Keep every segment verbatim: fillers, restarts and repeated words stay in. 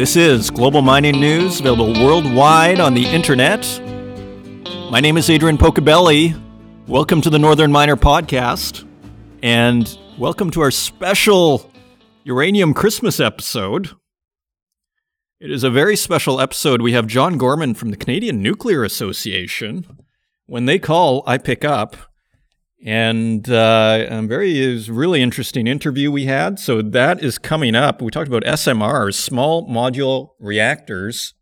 This is Global Mining News, available worldwide on the internet. My name is Adrian Pocobelli. Welcome to the Northern Miner Podcast, and welcome to our special Uranium Christmas episode. It is a very special episode. We have John Gorman from the Canadian Nuclear Association. When they call, I pick up. And uh, a very is really interesting interview we had. So that is coming up. We talked about S M Rs, small modular reactors.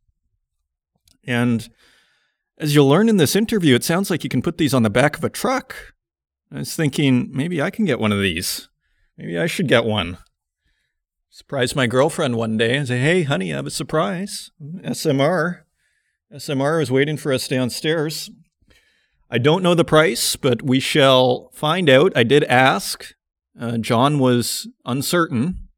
And as you'll learn in this interview, it sounds like you can put these on the back of a truck. I was thinking, maybe I can get one of these. Maybe I should get one. Surprise my girlfriend one day and say, hey, honey, I have a surprise. S M R. S M R is waiting for us downstairs. I don't know the price, but we shall find out. I did ask. Uh, John was uncertain.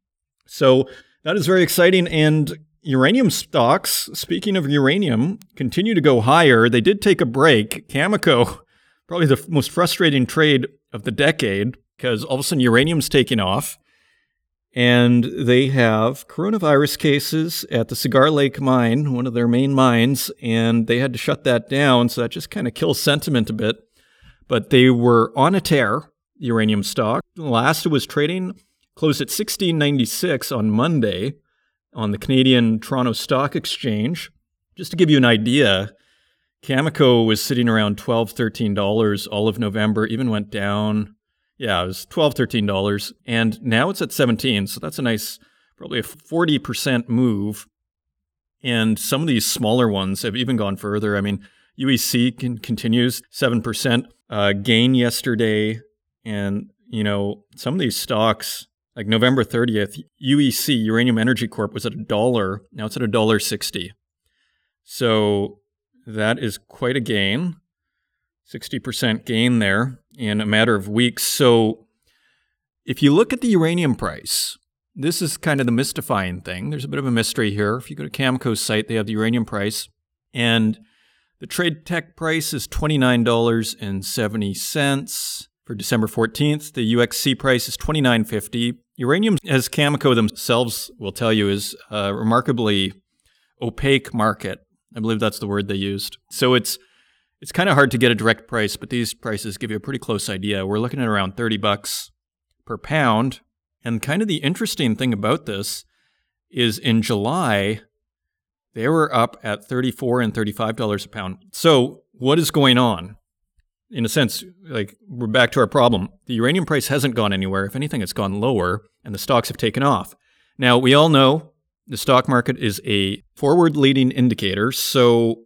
So that is very exciting. And uranium stocks, speaking of uranium, continue to go higher. They did take a break. Cameco, probably the most frustrating trade of the decade, because all of a sudden uranium's taking off. And they have coronavirus cases at the Cigar Lake mine, one of their main mines, and they had to shut that down, so that just kind of kills sentiment a bit. But they were on a tear, uranium stock. Last it was trading, closed at sixteen ninety-six on Monday on the Canadian Toronto Stock Exchange. Just to give you an idea, Cameco was sitting around twelve dollars, thirteen dollars all of November, even went down. Yeah, it was twelve dollars, thirteen dollars, and now it's at seventeen dollars, so that's a nice, probably a forty percent move. And some of these smaller ones have even gone further. I mean, U E C can, continues, seven percent uh, gain yesterday. And, you know, some of these stocks, like November thirtieth, U E C, Uranium Energy Corp, was at a dollar. Now it's at a dollar sixty. So that is quite a gain. sixty percent gain there in a matter of weeks. So if you look at the uranium price, this is kind of the mystifying thing. There's a bit of a mystery here. If you go to Cameco's site, they have the uranium price. And the trade tech price is twenty-nine dollars and seventy cents for December fourteenth. The U X C price is twenty-nine fifty. Uranium, as Cameco themselves will tell you, is a remarkably opaque market. I believe that's the word they used. So it's It's kind of hard to get a direct price, but these prices give you a pretty close idea. We're looking at around thirty bucks per pound. And kind of the interesting thing about this is in July, they were up at thirty-four dollars and thirty-five dollars a pound. So what is going on? In a sense, like we're back to our problem. The uranium price hasn't gone anywhere. If anything, it's gone lower, and the stocks have taken off. Now, we all know the stock market is a forward-leading indicator, so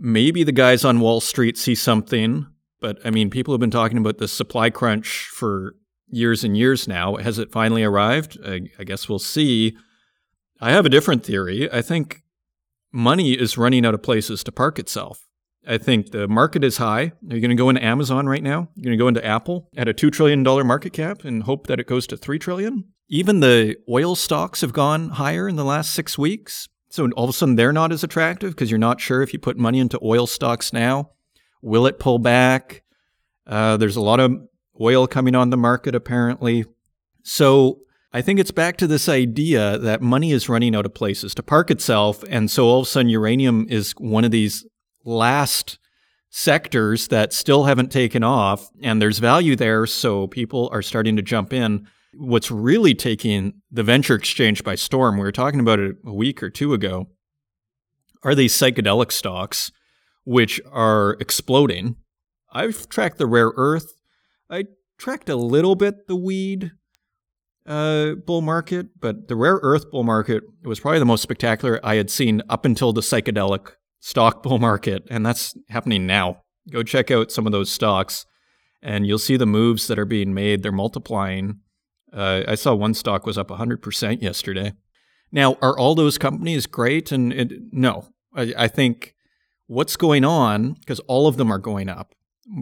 maybe the guys on Wall Street see something, but I mean, people have been talking about this supply crunch for years and years now. Has it finally arrived? I, I guess we'll see. I have a different theory. I think money is running out of places to park itself. I think the market is high. Are you going to go into Amazon right now? You're going to go into Apple at a two trillion dollars market cap and hope that it goes to three trillion dollars? Even the oil stocks have gone higher in the last six weeks. So all of a sudden, they're not as attractive because you're not sure if you put money into oil stocks now. Will it pull back? Uh, there's a lot of oil coming on the market, apparently. So I think it's back to this idea that money is running out of places to park itself. And so all of a sudden, uranium is one of these last sectors that still haven't taken off. And there's value there, so people are starting to jump in. What's really taking the venture exchange by storm, we were talking about it a week or two ago, are these psychedelic stocks, which are exploding. I've tracked the rare earth. I tracked a little bit the weed uh, bull market, but the rare earth bull market was probably the most spectacular I had seen up until the psychedelic stock bull market, and that's happening now. Go check out some of those stocks, and you'll see the moves that are being made. They're multiplying. Uh, I saw one stock was up one hundred percent yesterday. Now, are all those companies great? And it, no, I, I think what's going on, because all of them are going up,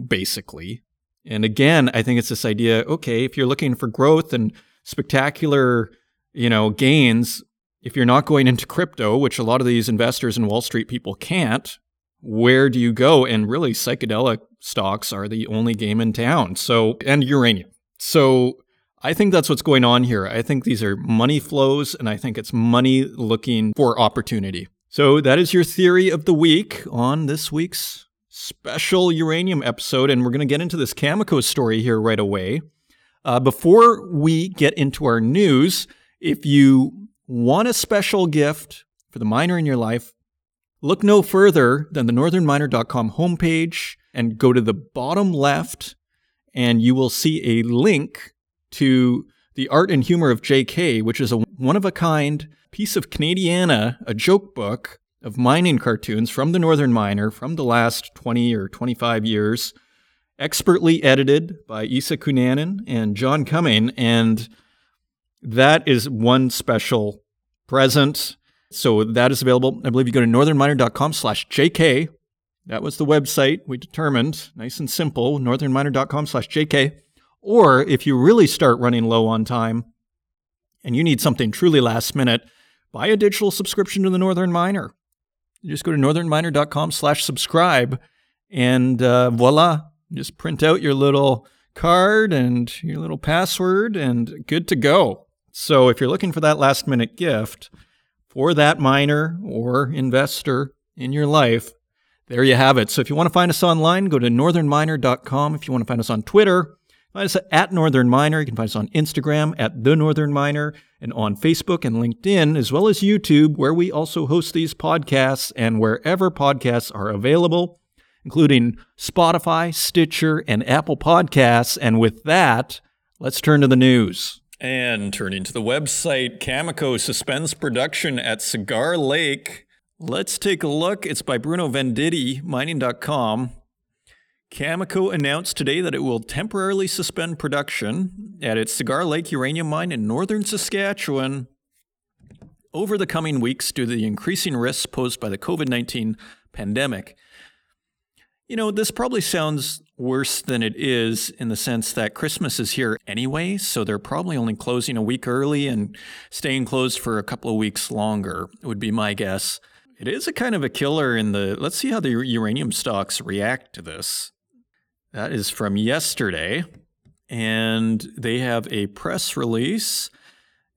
basically. And again, I think it's this idea, okay, if you're looking for growth and spectacular, you know, gains, if you're not going into crypto, which a lot of these investors and Wall Street people can't, where do you go? And really, psychedelic stocks are the only game in town. So, and uranium. So I think that's what's going on here. I think these are money flows, and I think it's money looking for opportunity. So that is your theory of the week on this week's special uranium episode, and we're going to get into this Cameco story here right away. Uh, before we get into our news, if you want a special gift for the miner in your life, look no further than the northern miner dot com homepage and go to the bottom left, and you will see a link to The Art and Humor of J K, which is a one-of-a-kind piece of Canadiana, a joke book of mining cartoons from the Northern Miner from the last twenty or twenty-five years, expertly edited by Isa Cunanan and John Cumming, and that is one special present. So that is available. I believe you go to northern miner dot com slash J K. That was the website we determined. Nice and simple, northern miner dot com slash J K. Or if you really start running low on time and you need something truly last minute, buy a digital subscription to the Northern Miner. You just go to northern miner dot com slash subscribe and uh, voila, just print out your little card and your little password and good to go. So if you're looking for that last minute gift for that miner or investor in your life, there you have it. So if you want to find us online, go to northern miner dot com. If you want to find us on Twitter, find us at Northern Miner. You can find us on Instagram at The Northern Miner and on Facebook and LinkedIn, as well as YouTube, where we also host these podcasts and wherever podcasts are available, including Spotify, Stitcher, and Apple Podcasts. And with that, let's turn to the news. And turning to the website, Cameco suspends production at Cigar Lake. Let's take a look. It's by Bruno Venditti, mining dot com. Cameco announced today that it will temporarily suspend production at its Cigar Lake uranium mine in northern Saskatchewan over the coming weeks due to the increasing risks posed by the covid nineteen pandemic. You know, this probably sounds worse than it is in the sense that Christmas is here anyway, so they're probably only closing a week early and staying closed for a couple of weeks longer, would be my guess. It is a kind of a killer in the, let's see how the uranium stocks react to this. That is from yesterday, and they have a press release,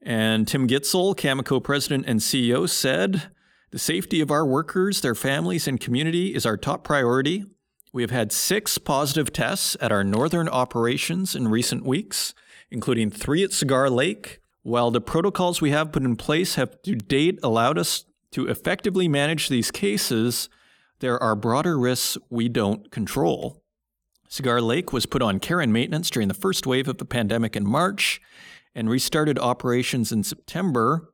and Tim Gitzel, Cameco president and C E O, said, "The safety of our workers, their families, and community is our top priority. We have had six positive tests at our northern operations in recent weeks, including three at Cigar Lake. While the protocols we have put in place have to date allowed us to effectively manage these cases, there are broader risks we don't control. Cigar Lake was put on care and maintenance during the first wave of the pandemic in March and restarted operations in September.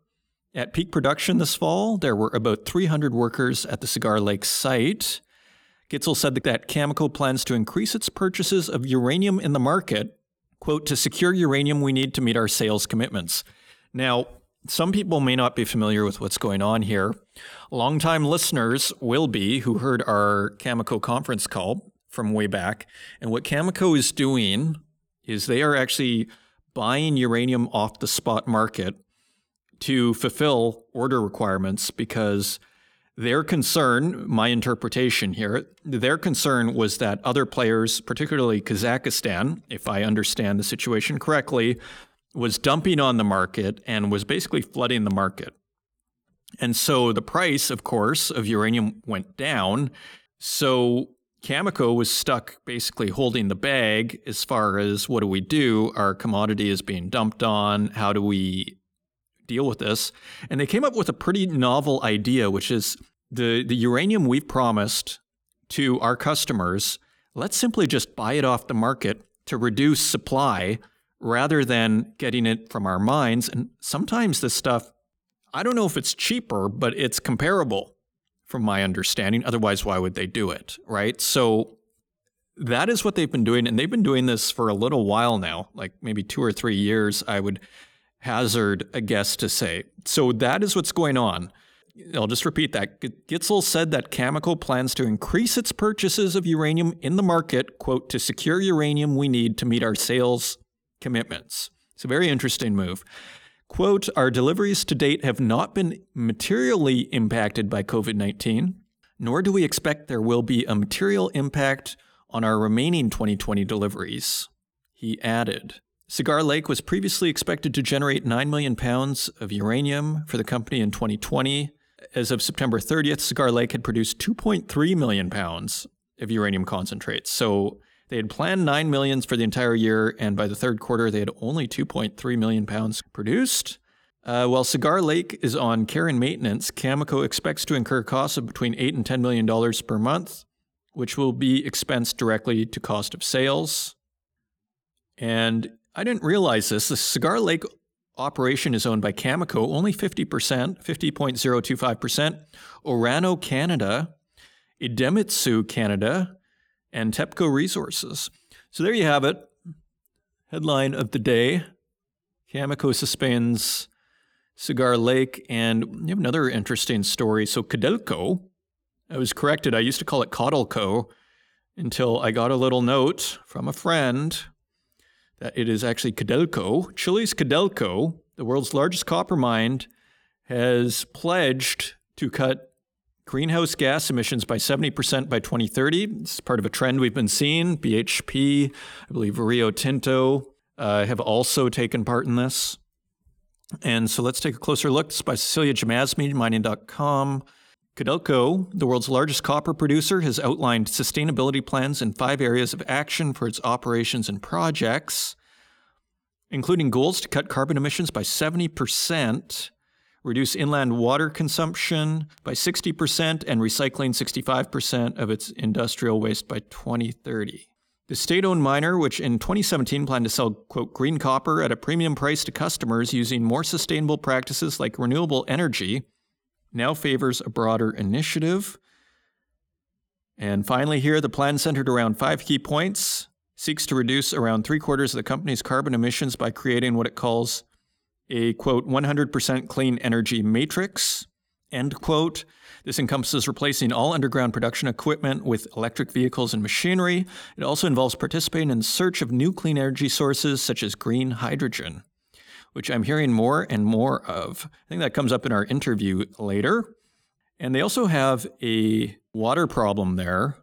At peak production this fall, there were about three hundred workers at the Cigar Lake site." Gitzel said that Cameco plans to increase its purchases of uranium in the market, quote, "to secure uranium we need to meet our sales commitments." Now, some people may not be familiar with what's going on here. Longtime listeners will be, who heard our Cameco conference call from way back. And what Cameco is doing is they are actually buying uranium off the spot market to fulfill order requirements because their concern, my interpretation here, their concern was that other players, particularly Kazakhstan, if I understand the situation correctly, was dumping on the market and was basically flooding the market. And so the price, of course, of uranium went down. So Cameco was stuck basically holding the bag as far as, what do we do? Our commodity is being dumped on. How do we deal with this? And they came up with a pretty novel idea, which is the, the uranium we've promised to our customers, let's simply just buy it off the market to reduce supply rather than getting it from our mines. And sometimes this stuff, I don't know if it's cheaper, but it's comparable from my understanding. Otherwise, why would they do it, right? So that is what they've been doing. And they've been doing this for a little while now, like maybe two or three years, I would hazard a guess to say. So that is what's going on. I'll just repeat that. Gitzel said that Cameco plans to increase its purchases of uranium in the market, quote, "to secure uranium we need to meet our sales commitments." It's a very interesting move. Quote, "Our deliveries to date have not been materially impacted by covid nineteen, nor do we expect there will be a material impact on our remaining twenty twenty deliveries," he added. Cigar Lake was previously expected to generate nine million pounds of uranium for the company in twenty twenty. As of September thirtieth, Cigar Lake had produced two point three million pounds of uranium concentrates. So they had planned nine million for the entire year, and by the third quarter, they had only two point three million pounds produced. Uh, while Cigar Lake is on care and maintenance, Cameco expects to incur costs of between eight and ten million dollars per month, which will be expensed directly to cost of sales. And I didn't realize this. The Cigar Lake operation is owned by Cameco, only fifty percent, fifty point zero two five percent. Orano Canada, Idemitsu Canada, and TEPCO Resources. So there you have it. Headline of the day. Cameco suspends Cigar Lake. And you have another interesting story. So Codelco, I was corrected. I used to call it Codelco until I got a little note from a friend that it is actually Codelco. Chile's Codelco, the world's largest copper mine, has pledged to cut greenhouse gas emissions by seventy percent by twenty thirty. This is part of a trend we've been seeing. B H P, I believe Rio Tinto, uh, have also taken part in this. And so let's take a closer look. This is by Cecilia Jamazmi, mining dot com. Codelco, the world's largest copper producer, has outlined sustainability plans in five areas of action for its operations and projects, including goals to cut carbon emissions by seventy percent, reduce inland water consumption by sixty percent, and recycling sixty-five percent of its industrial waste by twenty thirty. The state-owned miner, which in twenty seventeen planned to sell, quote, green copper at a premium price to customers using more sustainable practices like renewable energy, now favors a broader initiative. And finally here, the plan centered around five key points, seeks to reduce around three quarters of the company's carbon emissions by creating what it calls a, quote, one hundred percent clean energy matrix, end quote. This encompasses replacing all underground production equipment with electric vehicles and machinery. It also involves participating in the search of new clean energy sources such as green hydrogen, which I'm hearing more and more of. I think that comes up in our interview later. And they also have a water problem there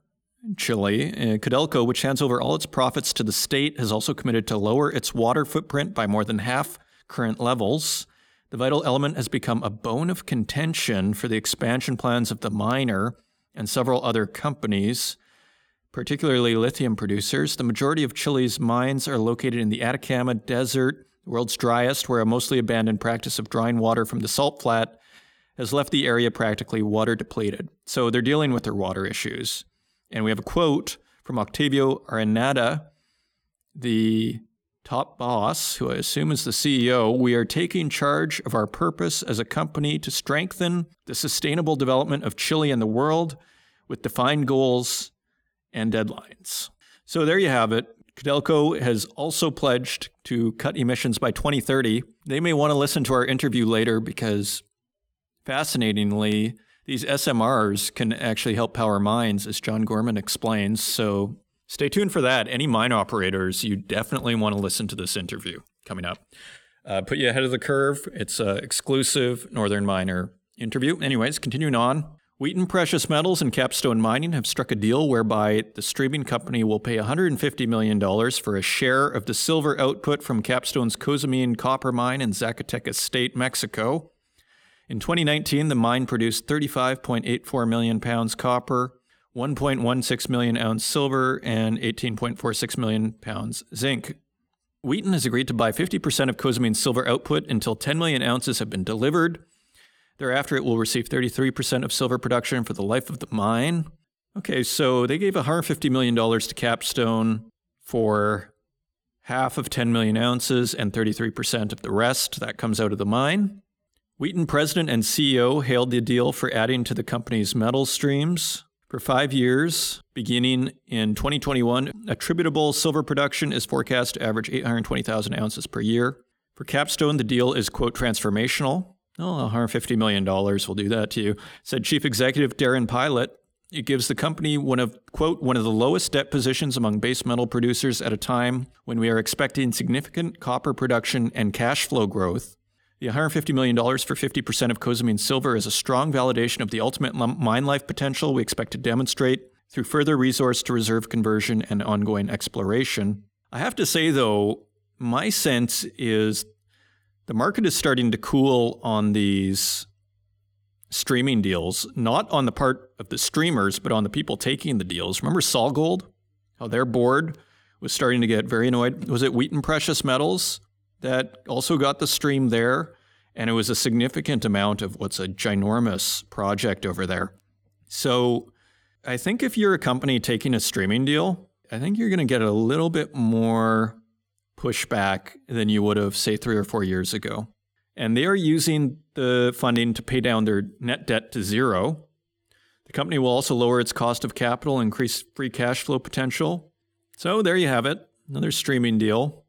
in Chile. Uh, Codelco, which hands over all its profits to the state, has also committed to lower its water footprint by more than half current levels. The vital element has become a bone of contention for the expansion plans of the miner and several other companies, particularly lithium producers. The majority of Chile's mines are located in the Atacama Desert, the world's driest, where a mostly abandoned practice of drawing water from the salt flat has left the area practically water depleted. So they're dealing with their water issues. And we have a quote from Octavio Arenada, the top boss, who I assume is the C E O. "We are taking charge of our purpose as a company to strengthen the sustainable development of Chile and the world with defined goals and deadlines." So there you have it. Codelco has also pledged to cut emissions by twenty thirty. They may want to listen to our interview later because, fascinatingly, these S M Rs can actually help power mines, as John Gorman explains. So stay tuned for that. Any mine operators, you definitely want to listen to this interview coming up. Uh, put you ahead of the curve. It's an exclusive Northern Miner interview. Anyways, continuing on. Wheaton Precious Metals and Capstone Mining have struck a deal whereby the streaming company will pay one hundred fifty million dollars for a share of the silver output from Capstone's Cozamin copper mine in Zacatecas State, Mexico. In twenty nineteen, the mine produced thirty-five point eight four million pounds copper, one point one six million ounce silver, and eighteen point four six million pounds zinc. Wheaton has agreed to buy fifty percent of Cozamin's silver output until ten million ounces have been delivered. Thereafter, it will receive thirty-three percent of silver production for the life of the mine. Okay, so they gave one hundred fifty million dollars to Capstone for half of ten million ounces and thirty-three percent of the rest. That comes out of the mine. Wheaton president and C E O hailed the deal for adding to the company's metal streams. For five years, beginning in twenty twenty-one, attributable silver production is forecast to average eight hundred twenty thousand ounces per year. For Capstone, the deal is, quote, transformational. Oh, one hundred fifty million dollars will do that to you, said Chief Executive Darren Pilot. It gives the company one of, quote, one of the lowest debt positions among base metal producers at a time when we are expecting significant copper production and cash flow growth. The one hundred fifty million dollars for fifty percent of Cozamin silver is a strong validation of the ultimate mine life potential we expect to demonstrate through further resource to reserve conversion and ongoing exploration. I have to say, though, my sense is the market is starting to cool on these streaming deals, not on the part of the streamers, but on the people taking the deals. Remember Solgold, how their board was starting to get very annoyed? Was it Wheaton Precious Metals that also got the stream there? And it was a significant amount of what's a ginormous project over there. So I think if you're a company taking a streaming deal, I think you're going to get a little bit more pushback than you would have, say, three or four years ago. And they are using the funding to pay down their net debt to zero. The company will also lower its cost of capital, increase free cash flow potential. So there you have it, another streaming deal.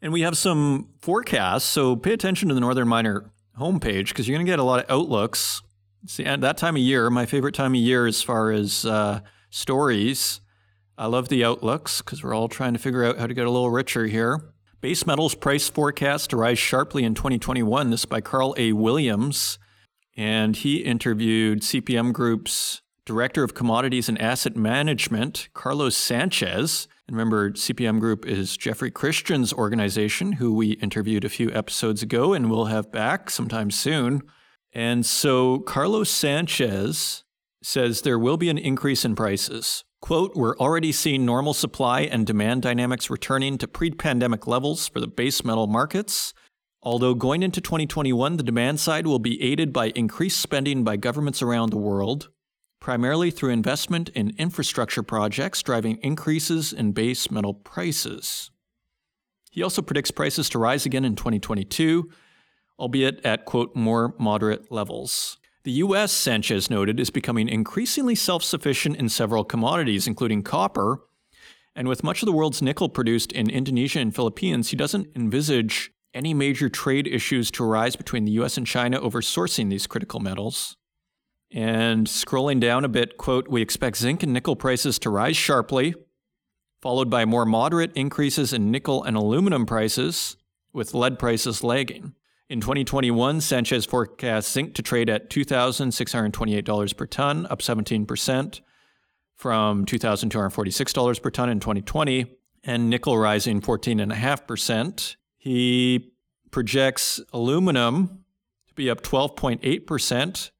And we have some forecasts, so pay attention to the Northern Miner homepage because you're going to get a lot of outlooks. See, at that time of year, my favorite time of year as far as uh, stories. I love the outlooks because we're all trying to figure out how to get a little richer here. Base metals price forecast to rise sharply in twenty twenty-one. This is by Carl A. Williams. And he interviewed C P M Group's Director of Commodities and Asset Management, Carlos Sanchez. And remember, C P M Group is Jeffrey Christian's organization, who we interviewed a few episodes ago and we'll have back sometime soon. And so Carlos Sanchez says there will be an increase in prices. Quote, we're already seeing normal supply and demand dynamics returning to pre-pandemic levels for the base metal markets. Although going into twenty twenty-one, the demand side will be aided by increased spending by governments around the world, primarily through investment in infrastructure projects, driving increases in base metal prices. He also predicts prices to rise again in twenty twenty-two, albeit at, quote, more moderate levels. The U S, Sanchez noted, is becoming increasingly self-sufficient in several commodities, including copper. And with much of the world's nickel produced in Indonesia and Philippines, he doesn't envisage any major trade issues to arise between the U S and China over sourcing these critical metals. And scrolling down a bit, quote, we expect zinc and nickel prices to rise sharply, followed by more moderate increases in nickel and aluminum prices, with lead prices lagging. In twenty twenty-one, Sanchez forecasts zinc to trade at two thousand six hundred twenty-eight dollars per ton, up seventeen percent from two thousand two hundred forty-six dollars per ton in twenty twenty, and nickel rising fourteen point five percent. He projects aluminum to be up twelve point eight percent,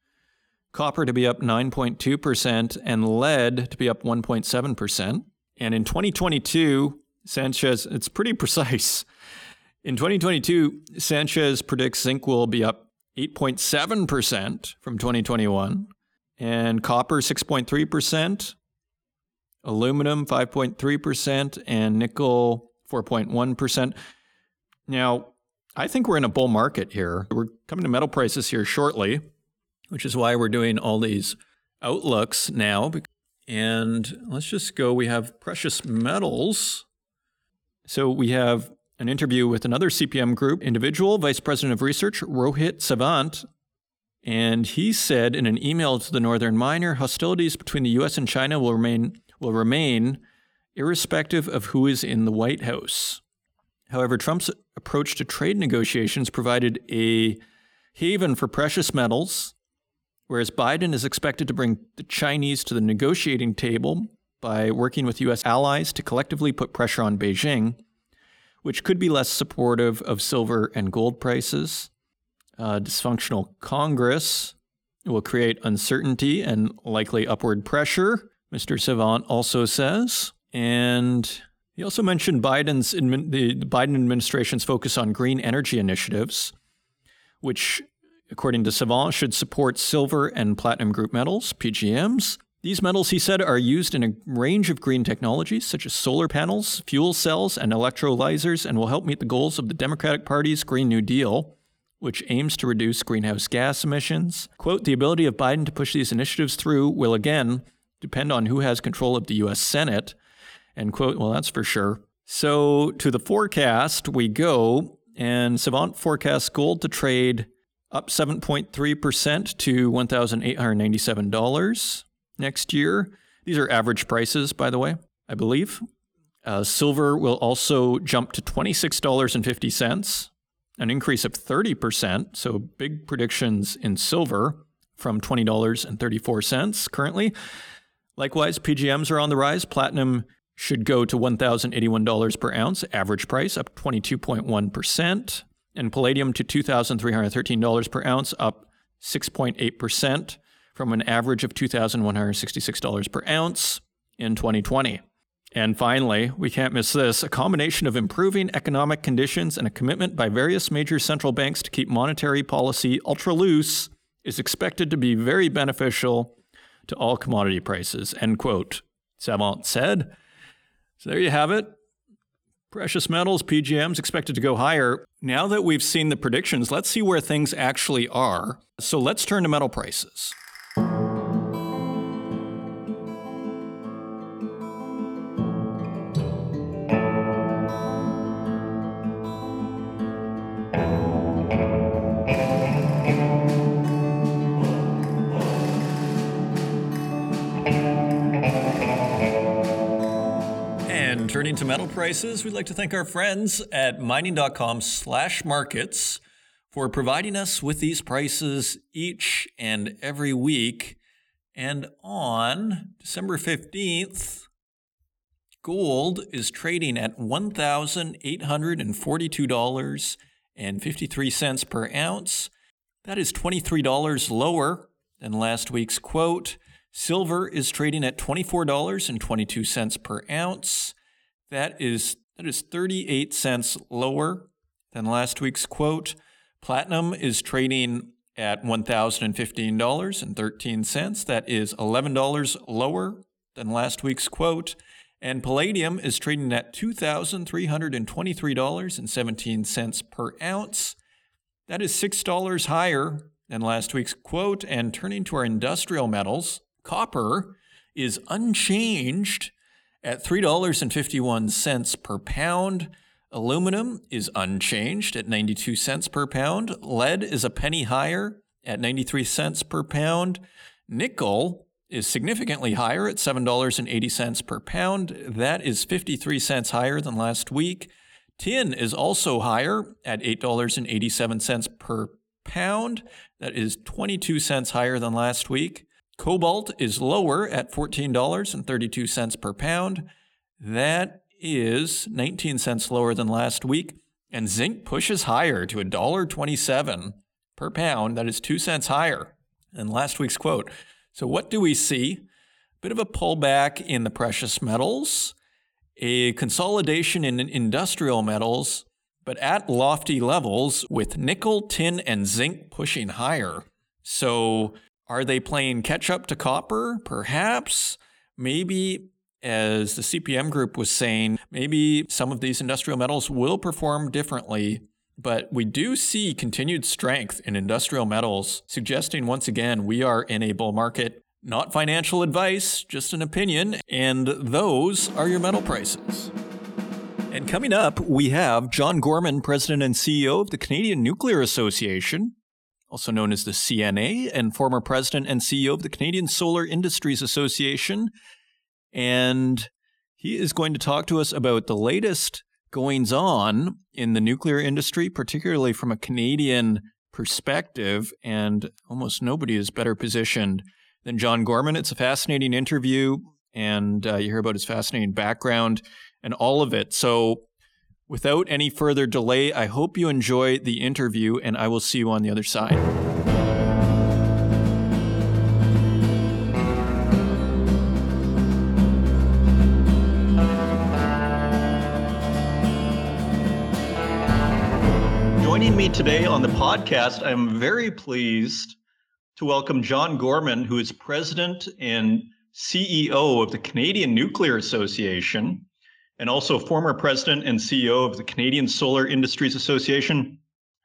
copper to be up nine point two percent, and lead to be up one point seven percent. And in twenty twenty-two, Sanchez, it's pretty precise. In twenty twenty-two, Sanchez predicts zinc will be up eight point seven percent from twenty twenty-one, and copper six point three percent, aluminum five point three percent, and nickel four point one percent. Now, I think we're in a bull market here. We're coming to metal prices here shortly, which is why we're doing all these outlooks now. And let's just go. We have precious metals. So we have an interview with another C P M Group individual, Vice President of Research, Rohit Savant. And he said in an email to the Northern Miner, hostilities between the U S and China will remain, will remain irrespective of who is in the White House. However, Trump's approach to trade negotiations provided a haven for precious metals, whereas Biden is expected to bring the Chinese to the negotiating table by working with U S allies to collectively put pressure on Beijing, which could be less supportive of silver and gold prices. Uh, dysfunctional Congress will create uncertainty and likely upward pressure, Mister Savant also says. And he also mentioned Biden's the Biden administration's focus on green energy initiatives, which, according to Savant, should support silver and platinum group metals, P G Ms. These metals, he said, are used in a range of green technologies such as solar panels, fuel cells, and electrolyzers, and will help meet the goals of the Democratic Party's Green New Deal, which aims to reduce greenhouse gas emissions. Quote, the ability of Biden to push these initiatives through will again depend on who has control of the U S Senate. End quote. Well, that's for sure. So to the forecast we go, and Savant forecasts gold to trade up seven point three percent to one thousand eight hundred ninety-seven dollars. Next year. These are average prices, by the way, I believe. Uh, silver will also jump to twenty-six dollars and fifty cents, an increase of thirty percent. So big predictions in silver from twenty dollars and thirty-four cents currently. Likewise, P G Ms are on the rise. Platinum should go to one thousand eighty-one dollars per ounce, average price, up twenty-two point one percent, and palladium to two thousand three hundred thirteen dollars per ounce, up six point eight percent from an average of two thousand one hundred sixty-six dollars per ounce in twenty twenty. And finally, we can't miss this, a combination of improving economic conditions and a commitment by various major central banks to keep monetary policy ultra-loose is expected to be very beneficial to all commodity prices, end quote, Savant said. So there you have it. Precious metals, P G Ms expected to go higher. Now that we've seen the predictions, let's see where things actually are. So let's turn to metal prices. Turning to metal prices, we'd like to thank our friends at mining.com slash markets for providing us with these prices each and every week. And on December fifteenth, gold is trading at one thousand eight hundred forty-two dollars and fifty-three cents per ounce. That is twenty-three dollars lower than last week's quote. Silver is trading at twenty-four dollars and twenty-two cents per ounce. That is that is thirty-eight cents lower than last week's quote. Platinum is trading at one thousand fifteen dollars and thirteen cents. That is eleven dollars lower than last week's quote. And palladium is trading at two thousand three hundred twenty-three dollars and seventeen cents per ounce. That is six dollars higher than last week's quote. And turning to our industrial metals, copper is unchanged at three dollars and fifty-one cents per pound. Aluminum is unchanged at ninety-two cents per pound. Lead is a penny higher at ninety-three cents per pound. Nickel is significantly higher at seven dollars and eighty cents per pound. That is fifty-three cents higher than last week. Tin is also higher at eight dollars and eighty-seven cents per pound. That is twenty-two cents higher than last week. Cobalt is lower at fourteen dollars and thirty-two cents per pound. That is nineteen cents lower than last week. And zinc pushes higher to one dollar and twenty-seven cents per pound. That is two cents higher than last week's quote. So what do we see? A bit of a pullback in the precious metals, a consolidation in industrial metals, but at lofty levels with nickel, tin, and zinc pushing higher. So are they playing catch-up to copper? Perhaps. Maybe, as the C P M Group was saying, maybe some of these industrial metals will perform differently, but we do see continued strength in industrial metals, suggesting once again we are in a bull market. Not financial advice, just an opinion, and those are your metal prices. And coming up, we have John Gorman, President and C E O of the Canadian Nuclear Association, also known as the C N A, and former president and C E O of the Canadian Solar Industries Association. And he is going to talk to us about the latest goings-on in the nuclear industry, particularly from a Canadian perspective, and almost nobody is better positioned than John Gorman. It's a fascinating interview, and uh, you hear about his fascinating background and all of it. So without any further delay, I hope you enjoy the interview, and I will see you on the other side. Joining me today on the podcast, I'm very pleased to welcome John Gorman, who is president and C E O of the Canadian Nuclear Association, and also former president and C E O of the Canadian Solar Industries Association.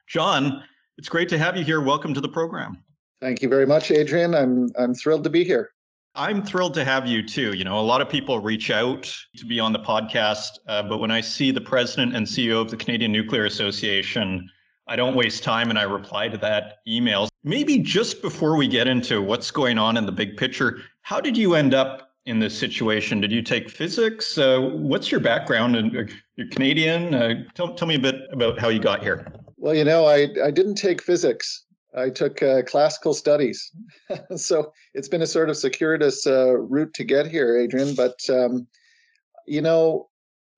John, it's great to have you here. Welcome to the program. Thank you very much, Adrian. I'm I'm thrilled to be here. I'm thrilled to have you too. You know, a lot of people reach out to be on the podcast, uh, but when I see the president and C E O of the Canadian Nuclear Association, I don't waste time and I reply to that email. Maybe just before we get into what's going on in the big picture, how did you end up in this situation? Did you take physics? Uh, what's your background? And uh, you're Canadian. Uh, tell, tell me a bit about how you got here. Well, you know, I, I didn't take physics. I took uh, classical studies. So it's been a sort of circuitous uh, route to get here, Adrian. But um, You know,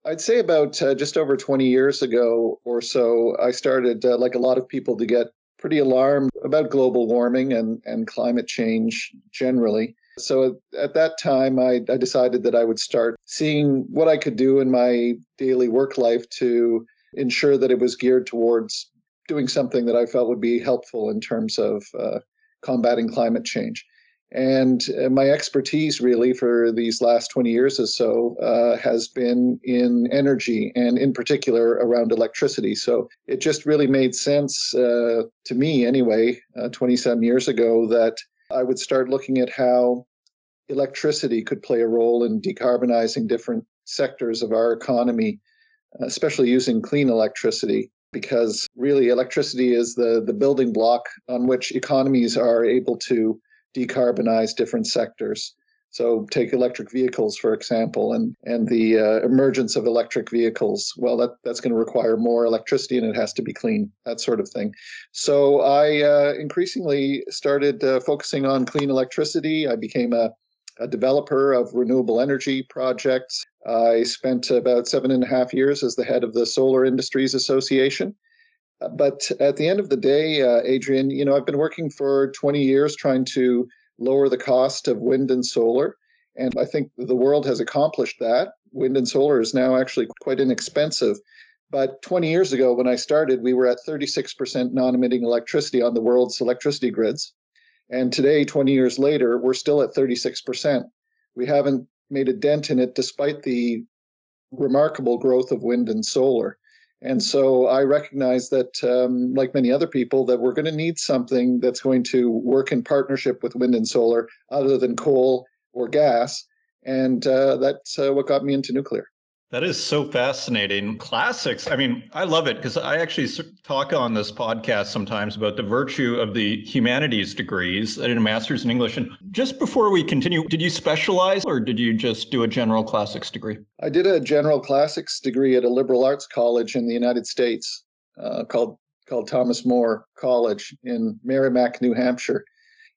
I'd say about uh, just over twenty years ago or so, I started, uh, like a lot of people, to get pretty alarmed about global warming and, and climate change generally. So at that time, I, I decided that I would start seeing what I could do in my daily work life to ensure that it was geared towards doing something that I felt would be helpful in terms of uh, combating climate change. And my expertise really for these last twenty years or so uh, has been in energy, and in particular around electricity. So it just really made sense uh, to me anyway, uh, twenty-some years ago, that I would start looking at how electricity could play a role in decarbonizing different sectors of our economy, especially using clean electricity, because really electricity is the, the building block on which economies are able to decarbonize different sectors. So take electric vehicles, for example, and, and the uh, emergence of electric vehicles. Well, that, that's going to require more electricity, and it has to be clean, that sort of thing. So I uh, increasingly started uh, focusing on clean electricity. I became a, a developer of renewable energy projects. I spent about seven and a half years as the head of the Solar Industries Association. But at the end of the day, uh, Adrian, you know, I've been working for twenty years trying to lower the cost of wind and solar. And I think the world has accomplished that. Wind and solar is now actually quite inexpensive. But twenty years ago, when I started, we were at thirty-six percent non-emitting electricity on the world's electricity grids. And today, twenty years later, we're still at thirty-six percent. We haven't made a dent in it despite the remarkable growth of wind and solar. And so I recognize that, um, like many other people, that we're going to need something that's going to work in partnership with wind and solar other than coal or gas. And uh, that's uh, what got me into nuclear. That is so fascinating. Classics. I mean, I love it because I actually talk on this podcast sometimes about the virtue of the humanities degrees. I did a master's in English. And just before we continue, did you specialize or did you just do a general classics degree? I did a general classics degree at a liberal arts college in the United States uh, called, called Thomas More College in Merrimack, New Hampshire.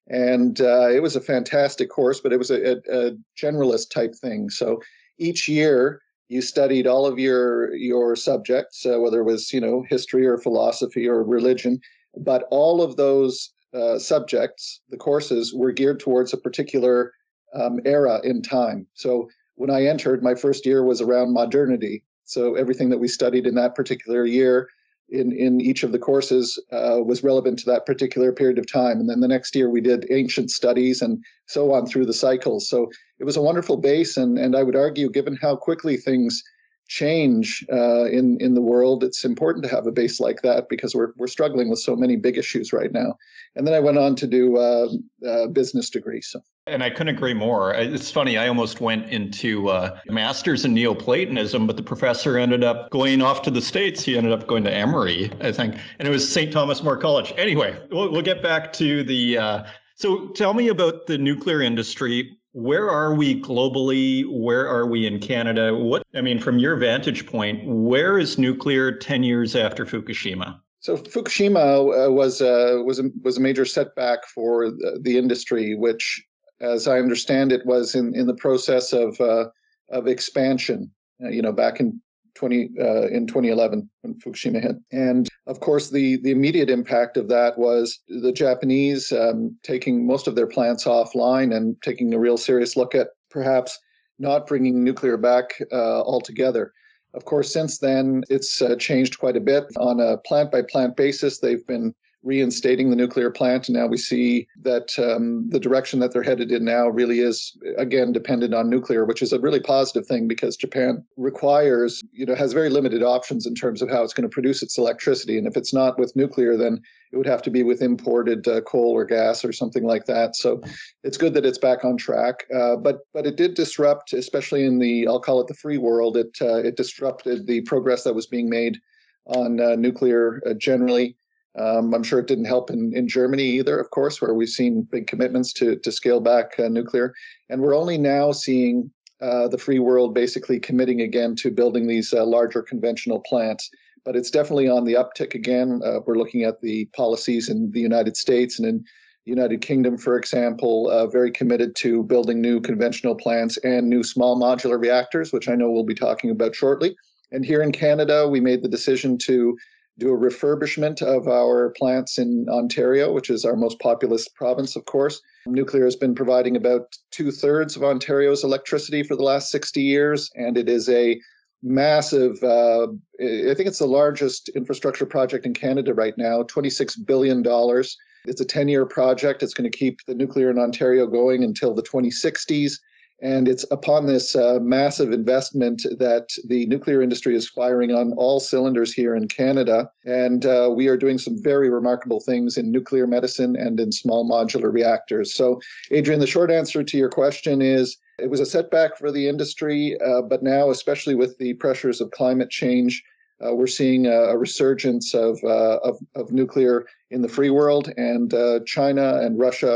And uh, it was a fantastic course, but it was a, a, a generalist type thing. So each year, you studied all of your your subjects, uh, whether it was, you know, history or philosophy or religion, but all of those uh, subjects, the courses, were geared towards a particular um, era in time. So when I entered, my first year was around modernity. So everything that we studied in that particular year in, in each of the courses uh, was relevant to that particular period of time. And then the next year we did ancient studies and so on through the cycles. So it was a wonderful base. And, and I would argue, given how quickly things change uh, in, in the world, it's important to have a base like that because we're, we're struggling with so many big issues right now. And then I went on to do uh, a business degree. So. And I couldn't agree more. It's funny, I almost went into uh, master's in Neoplatonism, but the professor ended up going off to the States. He ended up going to Emory, I think. And it was Saint Thomas More College. Anyway, we'll, we'll get back to the... Uh, so tell me about the nuclear industry. Where are we globally? Where are we in Canada? What, I mean, from your vantage point, where is nuclear ten years after Fukushima? So Fukushima uh, was, uh, was, a, was a major setback for the, the industry, which, as I understand it, was in, in the process of, uh, of expansion, uh, you know, back in twenty, uh, in twenty eleven when Fukushima hit. And of course, the, the immediate impact of that was the Japanese um, taking most of their plants offline and taking a real serious look at perhaps not bringing nuclear back uh, altogether. Of course, since then, it's uh, changed quite a bit. On a plant-by-plant basis, they've been reinstating the nuclear plant. And now we see that um, the direction that they're headed in now really is, again, dependent on nuclear, which is a really positive thing because Japan requires, you know, has very limited options in terms of how it's going to produce its electricity. And if it's not with nuclear, then it would have to be with imported uh, coal or gas or something like that. So it's good that it's back on track. Uh, but but it did disrupt, especially in the, I'll call it the free world, it, uh, it disrupted the progress that was being made on uh, nuclear uh, generally. Um, I'm sure it didn't help in, in Germany either, of course, where we've seen big commitments to, to scale back uh, nuclear. And we're only now seeing uh, the free world basically committing again to building these uh, larger conventional plants. But it's definitely on the uptick again. Uh, we're looking at the policies in the United States and in United Kingdom, for example, uh, very committed to building new conventional plants and new small modular reactors, which I know we'll be talking about shortly. And here in Canada, we made the decision to do a refurbishment of our plants in Ontario, which is our most populous province, of course. Nuclear has been providing about two-thirds of Ontario's electricity for the last sixty years, and it is a massive, uh, I think it's the largest infrastructure project in Canada right now, twenty-six billion dollars. It's a ten-year project. It's going to keep the nuclear in Ontario going until the twenty sixties. And it's upon this uh, massive investment that the nuclear industry is firing on all cylinders here in Canada. And uh, we are doing some very remarkable things in nuclear medicine and in small modular reactors. So, Adrian, the short answer to your question is it was a setback for the industry, uh, but now, especially with the pressures of climate change, Uh, we're seeing a, a resurgence of, uh, of of nuclear in the free world, and uh, China and Russia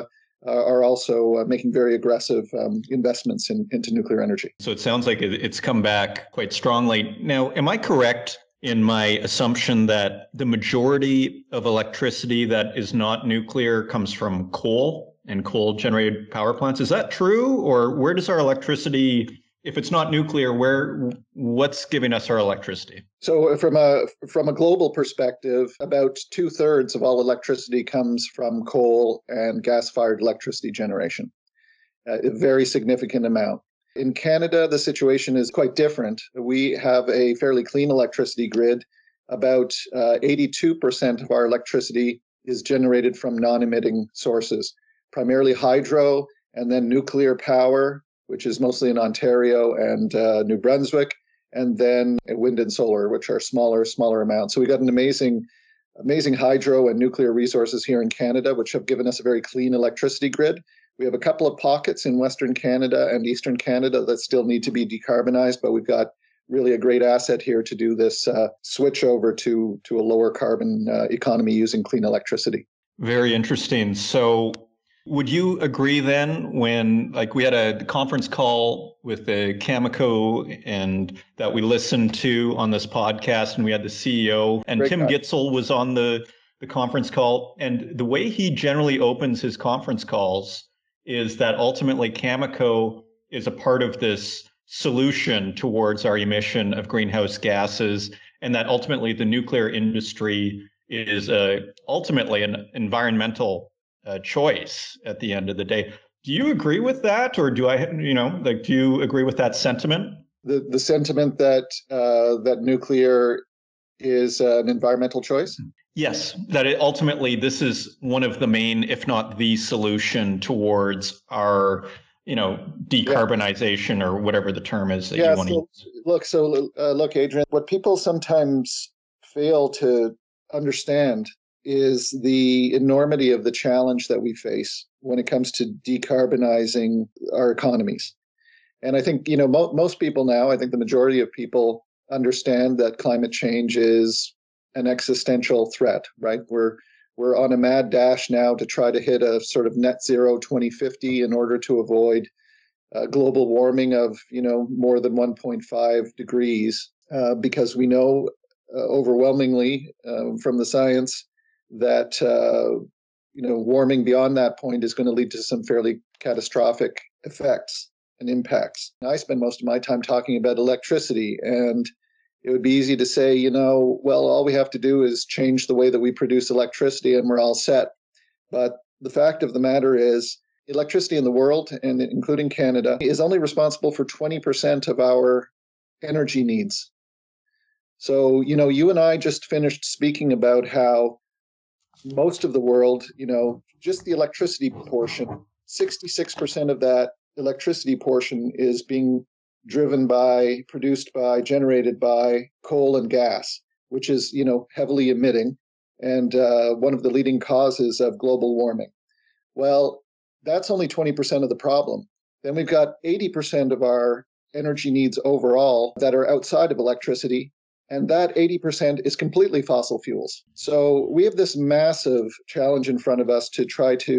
uh, are also uh, making very aggressive um, investments in, into nuclear energy. So it sounds like it's come back quite strongly. Now, am I correct in my assumption that the majority of electricity that is not nuclear comes from coal and coal-generated power plants? Is that true, or where does our electricity? If it's not nuclear, where what's giving us our electricity? So from a from a global perspective, about two-thirds of all electricity comes from coal and gas-fired electricity generation, a very significant amount. In Canada, the situation is quite different. We have a fairly clean electricity grid. About uh, eighty-two percent of our electricity is generated from non-emitting sources, primarily hydro and then nuclear power, which is mostly in Ontario and uh, New Brunswick, and then wind and solar, which are smaller, smaller amounts. So we got an amazing, amazing hydro and nuclear resources here in Canada, which have given us a very clean electricity grid. We have a couple of pockets in Western Canada and Eastern Canada that still need to be decarbonized, but we've got really a great asset here to do this uh, switch over to, to a lower carbon uh, economy using clean electricity. Very interesting. So would you agree then when, like, we had a conference call with the Cameco and that we listened to on this podcast, and we had the C E O and Great Tim guy. Gitzel was on the, the conference call, and the way he generally opens his conference calls is that ultimately Cameco is a part of this solution towards our emission of greenhouse gases, and that ultimately the nuclear industry is uh, ultimately an environmental A choice at the end of the day. Do you agree with that, or do I, you know, like, do you agree with that sentiment? The the sentiment that uh, that nuclear is an environmental choice? Yes, that it, ultimately this is one of the main, if not the solution towards our, you know, decarbonization yeah. or whatever the term is that yeah, you want so, to use. Look, so uh, look, Adrian, what people sometimes fail to understand is the enormity of the challenge that we face when it comes to decarbonizing our economies. And I think, you know, mo- most people now, I think the majority of people understand that climate change is an existential threat, right? We're we're on a mad dash now to try to hit a sort of net zero twenty fifty in order to avoid uh, global warming of, you know, more than one point five degrees, uh, because we know uh, overwhelmingly uh, from the science that uh, you know, warming beyond that point is going to lead to some fairly catastrophic effects and impacts. And I spend most of my time talking about electricity, and it would be easy to say, you know, well, all we have to do is change the way that we produce electricity and we're all set. But the fact of the matter is electricity in the world, and including Canada, is only responsible for twenty percent of our energy needs. So, you know, you and I just finished speaking about how most of the world, you know, just the electricity portion, sixty-six percent of that electricity portion is being driven by, produced by, generated by coal and gas, which is, you know, heavily emitting and uh, one of the leading causes of global warming. Well, that's only twenty percent of the problem. Then we've got eighty percent of our energy needs overall that are outside of electricity. And that eighty percent is completely fossil fuels. So we have this massive challenge in front of us to try to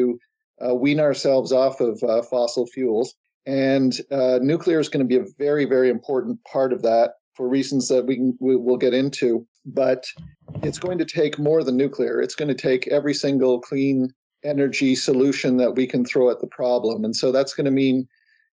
uh, wean ourselves off of uh, fossil fuels. And uh, nuclear is going to be a very, very important part of that for reasons that we can, we, we'll get into. But it's going to take more than nuclear. It's going to take every single clean energy solution that we can throw at the problem. And so that's going to mean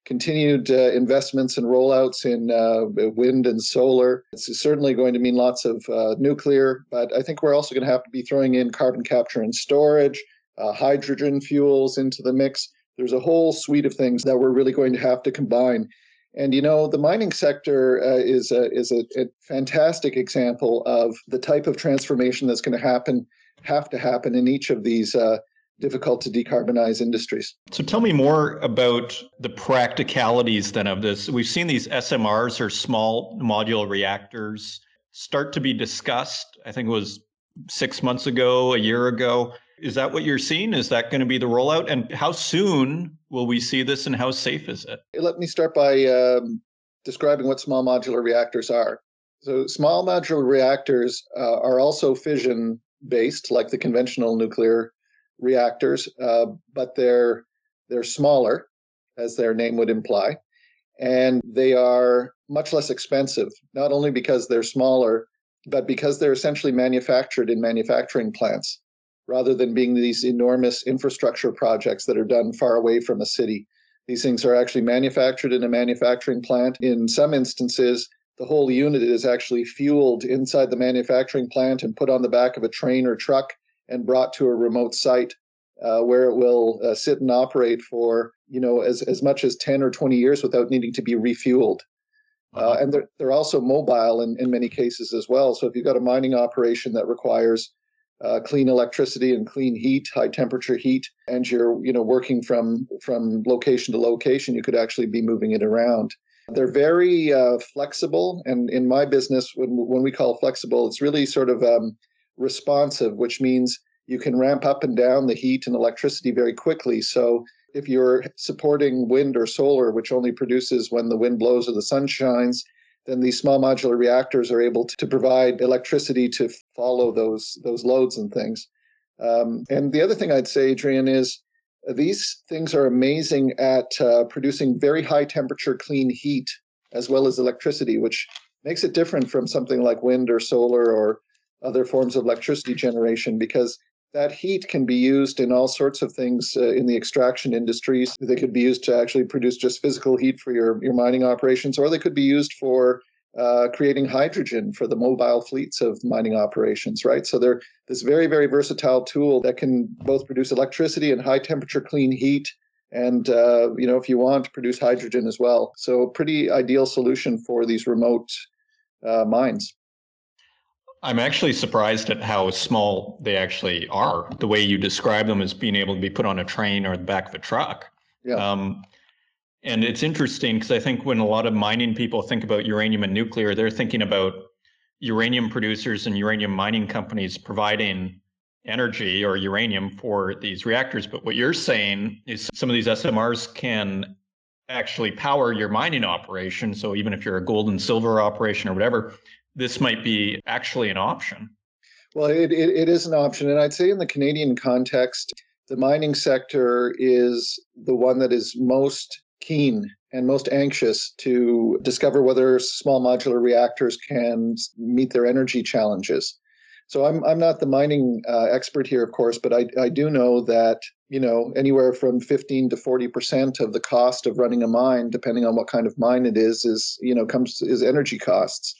continued uh, investments and rollouts in uh, wind and solar. It's certainly going to mean lots of uh, nuclear, but I think we're also going to have to be throwing in carbon capture and storage, uh, hydrogen fuels into the mix. There's a whole suite of things that we're really going to have to combine. And, you know, the mining sector uh, is, a, is a, a fantastic example of the type of transformation that's going to happen, have to happen in each of these uh, difficult to decarbonize industries. So tell me more about the practicalities then of this. We've seen these S M Rs, or small modular reactors, start to be discussed. I think it was six months ago, a year ago. Is that what you're seeing? Is that going to be the rollout? And how soon will we see this, and how safe is it? Let me start by um, describing what small modular reactors are. So small modular reactors uh, are also fission based, like the conventional nuclear reactors, uh, but they're they're smaller, as their name would imply, and they are much less expensive, not only because they're smaller, but because they're essentially manufactured in manufacturing plants, rather than being these enormous infrastructure projects that are done far away from a city. These things are actually manufactured in a manufacturing plant. In some instances, the whole unit is actually fueled inside the manufacturing plant and put on the back of a train or truck and brought to a remote site uh, where it will uh, sit and operate for, you know, as, as much as ten or twenty years without needing to be refueled. Uh, and they're, they're also mobile in, in many cases as well. So if you've got a mining operation that requires uh, clean electricity and clean heat, high temperature heat, and you're, you know, working from, from location to location, you could actually be moving it around. They're very uh, flexible. And in my business, when, when we call flexible, it's really sort of um, responsive, which means you can ramp up and down the heat and electricity very quickly. So if you're supporting wind or solar, which only produces when the wind blows or the sun shines, then these small modular reactors are able to provide electricity to follow those, those loads and things. Um, and the other thing I'd say, Adrian, is these things are amazing at uh, producing very high temperature clean heat as well as electricity, which makes it different from something like wind or solar or other forms of electricity generation, because that heat can be used in all sorts of things uh, in the extraction industries. They could be used to actually produce just physical heat for your, your mining operations, or they could be used for uh, creating hydrogen for the mobile fleets of mining operations, right? So they're this very, very versatile tool that can both produce electricity and high temperature clean heat, and, uh, you know, if you want, produce hydrogen as well. So pretty ideal solution for these remote uh, mines. I'm actually surprised at how small they actually are. The way you describe them as being able to be put on a train or the back of a truck. Yeah. Um, and it's interesting because I think when a lot of mining people think about uranium and nuclear, they're thinking about uranium producers and uranium mining companies providing energy or uranium for these reactors. But what you're saying is some of these S M Rs can actually power your mining operation. So even if you're a gold and silver operation or whatever, this might be actually an option. Well, it, it it is an option. And I'd say in the Canadian context, the mining sector is the one that is most keen and most anxious to discover whether small modular reactors can meet their energy challenges. So I'm I'm not the mining uh, expert here, of course, but I, I do know that, you know, anywhere from fifteen to forty percent of the cost of running a mine, depending on what kind of mine it is, is, you know, comes is energy costs.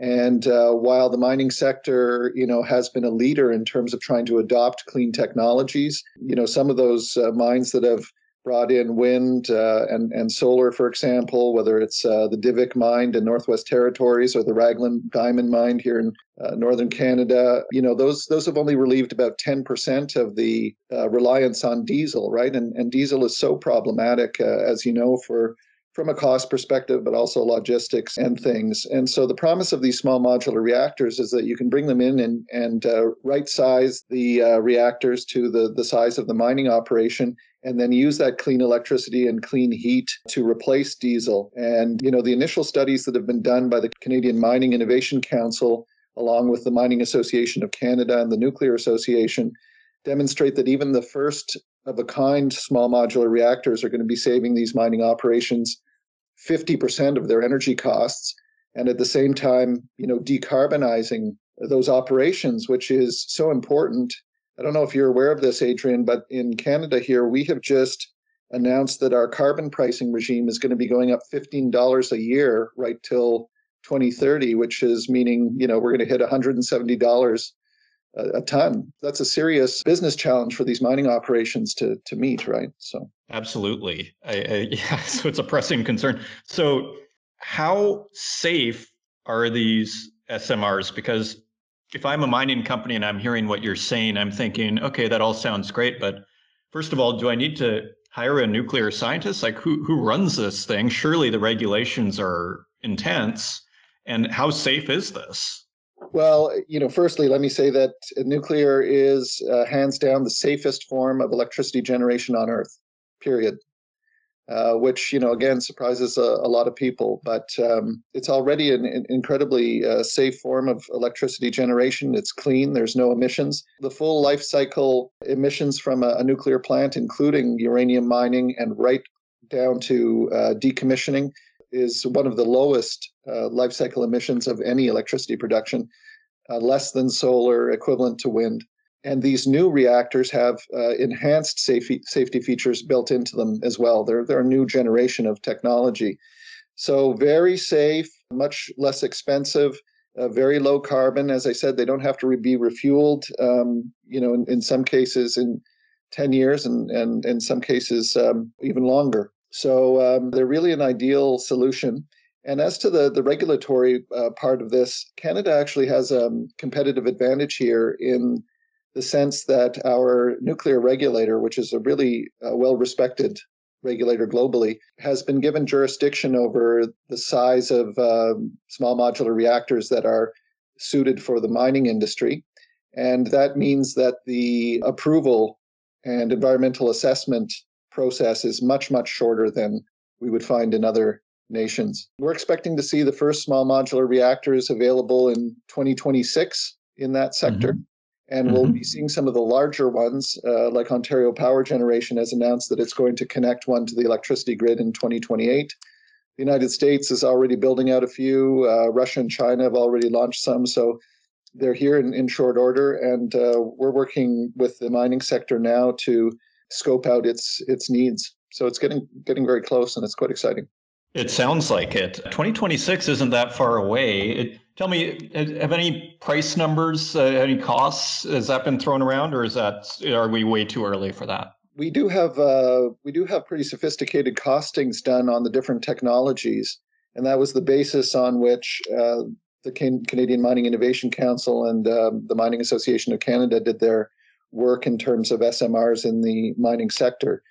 And uh, while the mining sector, you know, has been a leader in terms of trying to adopt clean technologies, you know, some of those uh, mines that have brought in wind uh, and, and solar, for example, whether it's uh, the Divic mine in Northwest Territories or the Raglan Diamond mine here in uh, Northern Canada, you know, those those have only relieved about ten percent of the uh, reliance on diesel, right? And, and diesel is so problematic, uh, as you know, for from a cost perspective, but also logistics and things. And so the promise of these small modular reactors is that you can bring them in and, and uh, right-size the uh, reactors to the, the size of the mining operation, and then use that clean electricity and clean heat to replace diesel. And, you know, the initial studies that have been done by the Canadian Mining Innovation Council, along with the Mining Association of Canada and the Nuclear Association, demonstrate that even the first of a kind small modular reactors are going to be saving these mining operations fifty percent of their energy costs, and at the same time, you know, decarbonizing those operations, which is so important I don't know if you're aware of this, Adrian, but in Canada here, we have just announced that our carbon pricing regime is going to be going up fifteen dollars a year right till twenty thirty, which is meaning, you know, we're going to hit one hundred seventy dollars a, a ton. That's a serious business challenge for these mining operations to to meet, right? So absolutely. I, I, yeah, so it's a pressing concern. So how safe are these S M Rs? Because if I'm a mining company and I'm hearing what you're saying, I'm thinking, okay, that all sounds great, but first of all, do I need to hire a nuclear scientist? Like, who who runs this thing? Surely the regulations are intense. And how safe is this? Well, you know, firstly, let me say that nuclear is uh, hands down the safest form of electricity generation on Earth, period. Uh, which, you know, again, surprises a, a lot of people. But um, it's already an, an incredibly uh, safe form of electricity generation. It's clean. There's no emissions. The full life cycle emissions from a, a nuclear plant, including uranium mining and right down to uh, decommissioning, is one of the lowest uh, life cycle emissions of any electricity production, uh, less than solar, equivalent to wind. And these new reactors have uh, enhanced safety safety features built into them as well. They're, they're a new generation of technology. So very safe, much less expensive, uh, very low carbon. As I said, they don't have to re- be refueled, um, you know, in, in some cases in ten years and, and in some cases um, even longer. So um, they're really an ideal solution. And as to the, the regulatory uh, part of this, Canada actually has a competitive advantage here in the sense that our nuclear regulator, which is a really uh, well-respected regulator globally, has been given jurisdiction over the size of um, small modular reactors that are suited for the mining industry. And that means that the approval and environmental assessment process is much, much shorter than we would find in other nations. We're expecting to see the first small modular reactors available in twenty twenty-six in that sector. Mm-hmm. And we'll mm-hmm. be seeing some of the larger ones, uh, like Ontario Power Generation has announced that it's going to connect one to the electricity grid in twenty twenty-eight. The United States is already building out a few. Uh, Russia and China have already launched some. So they're here in, in short order. And uh, we're working with the mining sector now to scope out its its needs. So it's getting getting very close, and it's quite exciting. It sounds like it. twenty twenty-six isn't that far away. It, tell me, have any price numbers, uh, any costs? Has that been thrown around, or is that are we way too early for that? We do have uh, we do have pretty sophisticated costings done on the different technologies, and that was the basis on which uh, the Can- Canadian Mining Innovation Council and um, the Mining Association of Canada did their work in terms of S M Rs in the mining sector.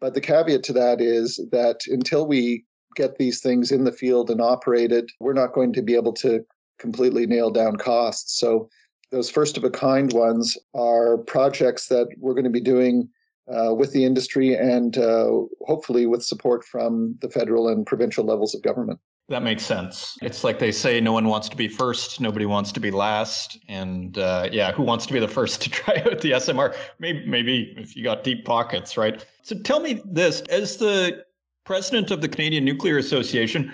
But the caveat to that is that until we get these things in the field and operated, we're not going to be able to completely nail down costs. So those first of a kind ones are projects that we're going to be doing uh, with the industry and uh, hopefully with support from the federal and provincial levels of government. That makes sense. It's like they say, no one wants to be first, nobody wants to be last. And uh, yeah, who wants to be the first to try out the S M R? Maybe, maybe if you got deep pockets, right? So tell me this, as the president of the Canadian Nuclear Association,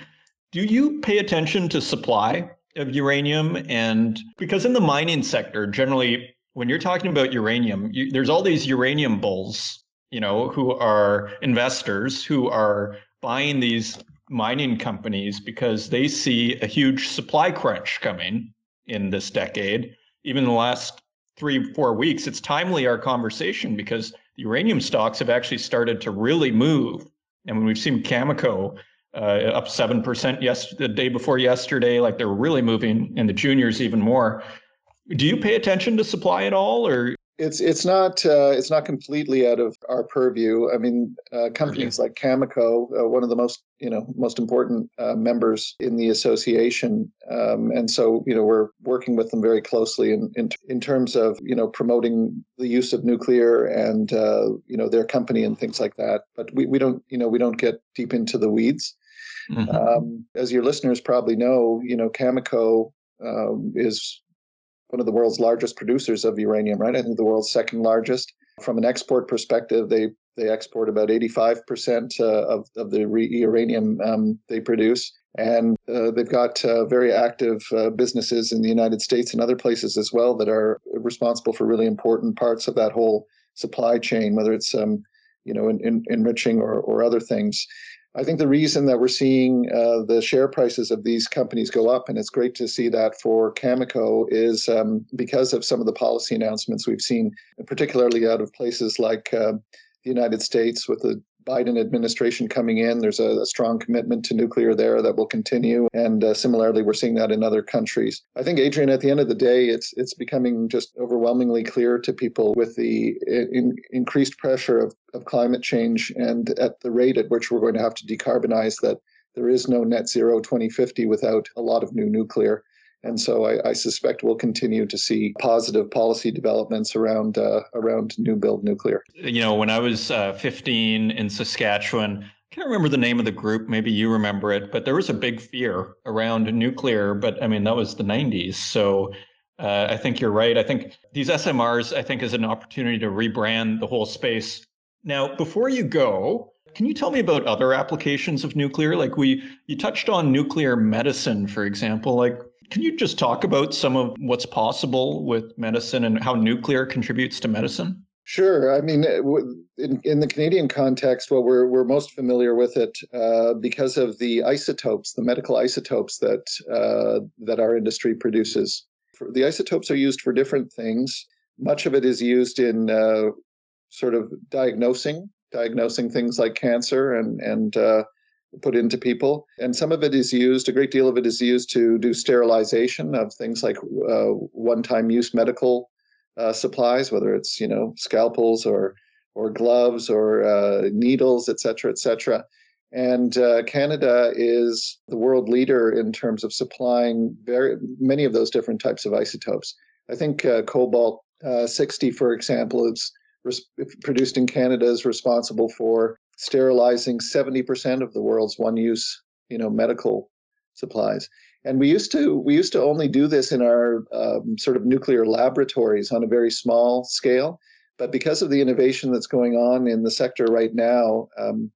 do you pay attention to supply of uranium? And because in the mining sector, generally, when you're talking about uranium, you, there's all these uranium bulls, you know, who are investors who are buying these mining companies because they see a huge supply crunch coming in this decade. Even the last three, four weeks, it's timely, our conversation, because the uranium stocks have actually started to really move. And when we've seen Cameco uh, up seven percent yes, the day before yesterday, like they're really moving, and the juniors even more. Do you pay attention to supply at all, or? It's it's not uh, it's not completely out of our purview. I mean, uh, companies like Cameco, uh, one of the most you know most important uh, members in the association, um, and so you know we're working with them very closely in in, in terms of you know promoting the use of nuclear and uh, you know their company and things like that. But we, we don't you know we don't get deep into the weeds. Mm-hmm. Um, as your listeners probably know, you know Cameco um, is one of the world's largest producers of uranium, right? I think the world's second largest. From an export perspective, they they export about eighty-five percent uh, of, of the re- uranium um, they produce. And uh, they've got uh, very active uh, businesses in the United States and other places as well that are responsible for really important parts of that whole supply chain, whether it's um, you know, in, in, enriching or, or other things. I think the reason that we're seeing uh, the share prices of these companies go up, and it's great to see that for Cameco, is um, because of some of the policy announcements we've seen, particularly out of places like uh, the United States with the Biden administration coming in. There's a, a strong commitment to nuclear there that will continue. And uh, similarly, we're seeing that in other countries. I think, Adrian, at the end of the day, it's it's becoming just overwhelmingly clear to people with the in, increased pressure of, of climate change and at the rate at which we're going to have to decarbonize that there is no net zero twenty fifty without a lot of new nuclear. And so I, I suspect we'll continue to see positive policy developments around uh, around new build nuclear. You know, when I was uh, fifteen in Saskatchewan, I can't remember the name of the group, maybe you remember it, but there was a big fear around nuclear. But I mean, that was the nineties. So uh, I think you're right. I think these S M Rs, I think, is an opportunity to rebrand the whole space. Now, before you go, can you tell me about other applications of nuclear? Like we, you touched on nuclear medicine, for example. Like, can you just talk about some of what's possible with medicine and how nuclear contributes to medicine? Sure. I mean, in, in the Canadian context, well, we're we're most familiar with it uh, because of the isotopes, the medical isotopes that uh, that our industry produces. The isotopes are used for different things. Much of it is used in uh, sort of diagnosing. diagnosing things like cancer and, and uh, put into people. And some of it is used, a great deal of it is used to do sterilization of things like uh, one-time use medical uh, supplies, whether it's, you know, scalpels or or gloves or uh, needles, et cetera, et cetera. And uh, Canada is the world leader in terms of supplying very many of those different types of isotopes. I think uh, cobalt uh, sixty, for example, is produced in Canada, is responsible for sterilizing seventy percent of the world's one-use, you know, medical supplies. And we used to we used to only do this in our um, sort of nuclear laboratories on a very small scale. But because of the innovation that's going on in the sector right now, um,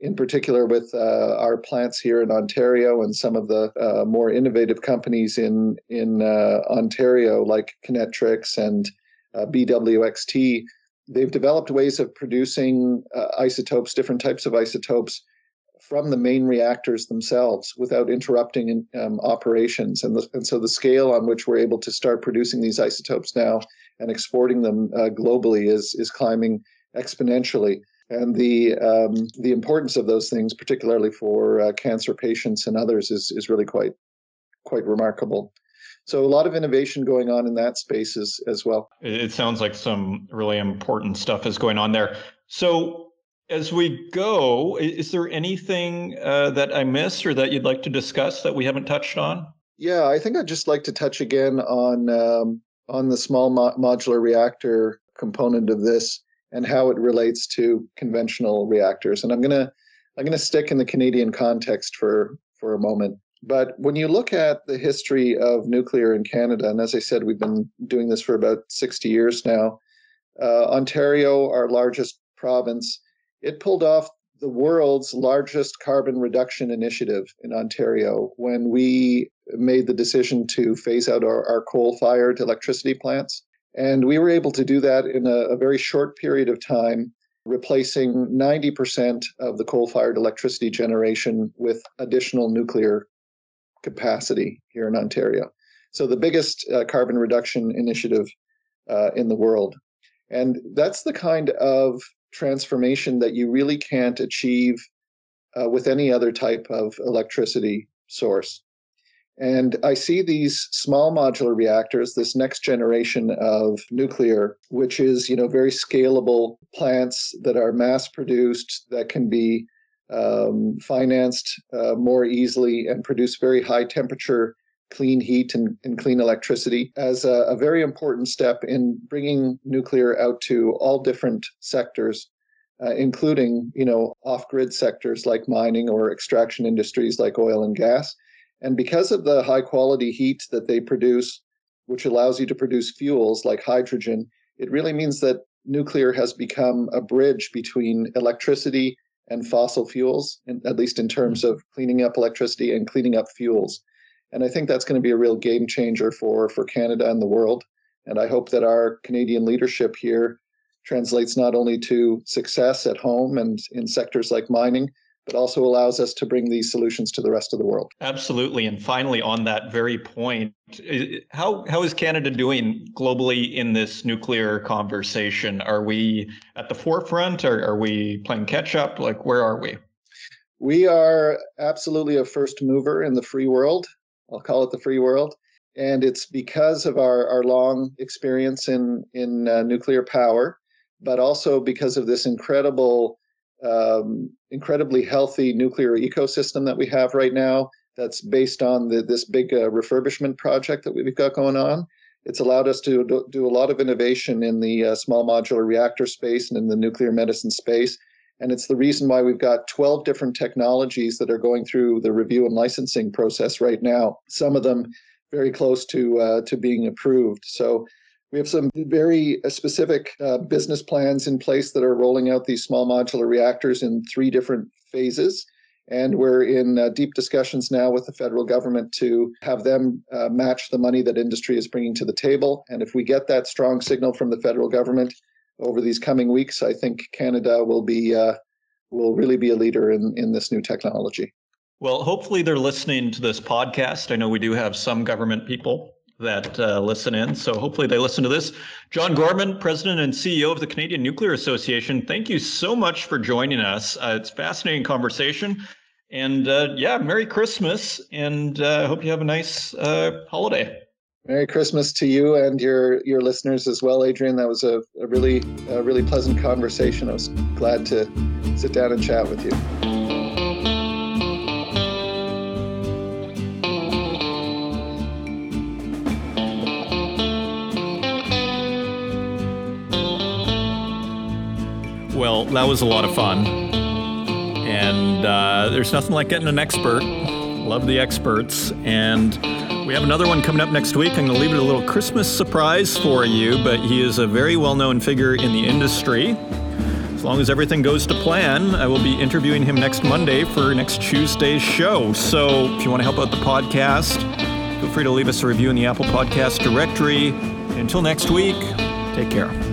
in particular with uh, our plants here in Ontario and some of the uh, more innovative companies in in uh, Ontario, like Kinetrix and uh, B W X T. They've developed ways of producing uh, isotopes, different types of isotopes, from the main reactors themselves without interrupting um, operations. And, the, and so the scale on which we're able to start producing these isotopes now and exporting them uh, globally is is climbing exponentially. And the um, the importance of those things, particularly for uh, cancer patients and others, is is really quite quite remarkable. So a lot of innovation going on in that space as, as well. It sounds like some really important stuff is going on there. So as we go, is there anything uh, that I missed or that you'd like to discuss that we haven't touched on? Yeah, I think I'd just like to touch again on um, on the small mo- modular reactor component of this and how it relates to conventional reactors. And I'm gonna I'm gonna stick in the Canadian context for for a moment. But when you look at the history of nuclear in Canada, and as I said, we've been doing this for about sixty years now, uh, Ontario, our largest province, it pulled off the world's largest carbon reduction initiative in Ontario when we made the decision to phase out our, our coal-fired electricity plants. And we were able to do that in a, a very short period of time, replacing ninety percent of the coal-fired electricity generation with additional nuclear capacity here in Ontario. So the biggest uh, carbon reduction initiative uh, in the world. And that's the kind of transformation that you really can't achieve uh, with any other type of electricity source. And I see these small modular reactors, this next generation of nuclear, which is, you know, very scalable plants that are mass produced, that can be Um, financed uh, more easily and produce very high temperature, clean heat and, and clean electricity as a, a very important step in bringing nuclear out to all different sectors, uh, including, you know, off-grid sectors like mining or extraction industries like oil and gas. And because of the high quality heat that they produce, which allows you to produce fuels like hydrogen, it really means that nuclear has become a bridge between electricity and fossil fuels, at least in terms of cleaning up electricity and cleaning up fuels. And I think that's going to be a real game changer for, for Canada and the world And I hope that our Canadian leadership here translates not only to success at home and in sectors like mining, but also allows us to bring these solutions to the rest of the world. Absolutely. And finally, on that very point, how how is Canada doing globally in this nuclear conversation? Are we at the forefront? Or are we playing catch up? Like, where are we? We are absolutely a first mover in the free world. I'll call it the free world. And it's because of our, our long experience in, in uh, nuclear power, but also because of this incredible Um, incredibly healthy nuclear ecosystem that we have right now that's based on the, this big uh, refurbishment project that we've got going on. It's allowed us to do, do a lot of innovation in the uh, small modular reactor space and in the nuclear medicine space. And it's the reason why we've got twelve different technologies that are going through the review and licensing process right now, some of them very close to uh, to being approved. So we have some very specific uh, business plans in place that are rolling out these small modular reactors in three different phases. And we're in uh, deep discussions now with the federal government to have them uh, match the money that industry is bringing to the table. And if we get that strong signal from the federal government over these coming weeks, I think Canada will be uh, will really be a leader in, in this new technology. Well, hopefully they're listening to this podcast. I know we do have some government people that uh, listen in. So hopefully they listen to this. John Gorman, President and C E O of the Canadian Nuclear Association, thank you so much for joining us. Uh, it's a fascinating conversation. And uh, yeah, Merry Christmas. And I uh, hope you have a nice uh, holiday. Merry Christmas to you and your, your listeners as well, Adrian. That was a, a really, a really pleasant conversation. I was glad to sit down and chat with you. Well, that was a lot of fun, and uh, there's nothing like getting an expert. Love the experts, and we have another one coming up next week. I'm going to leave it a little Christmas surprise for you, but he is a very well-known figure in the industry. As long as everything goes to plan, I will be interviewing him next Monday for next Tuesday's show. So if you want to help out the podcast, feel free to leave us a review in the Apple Podcast directory. Until next week, take care.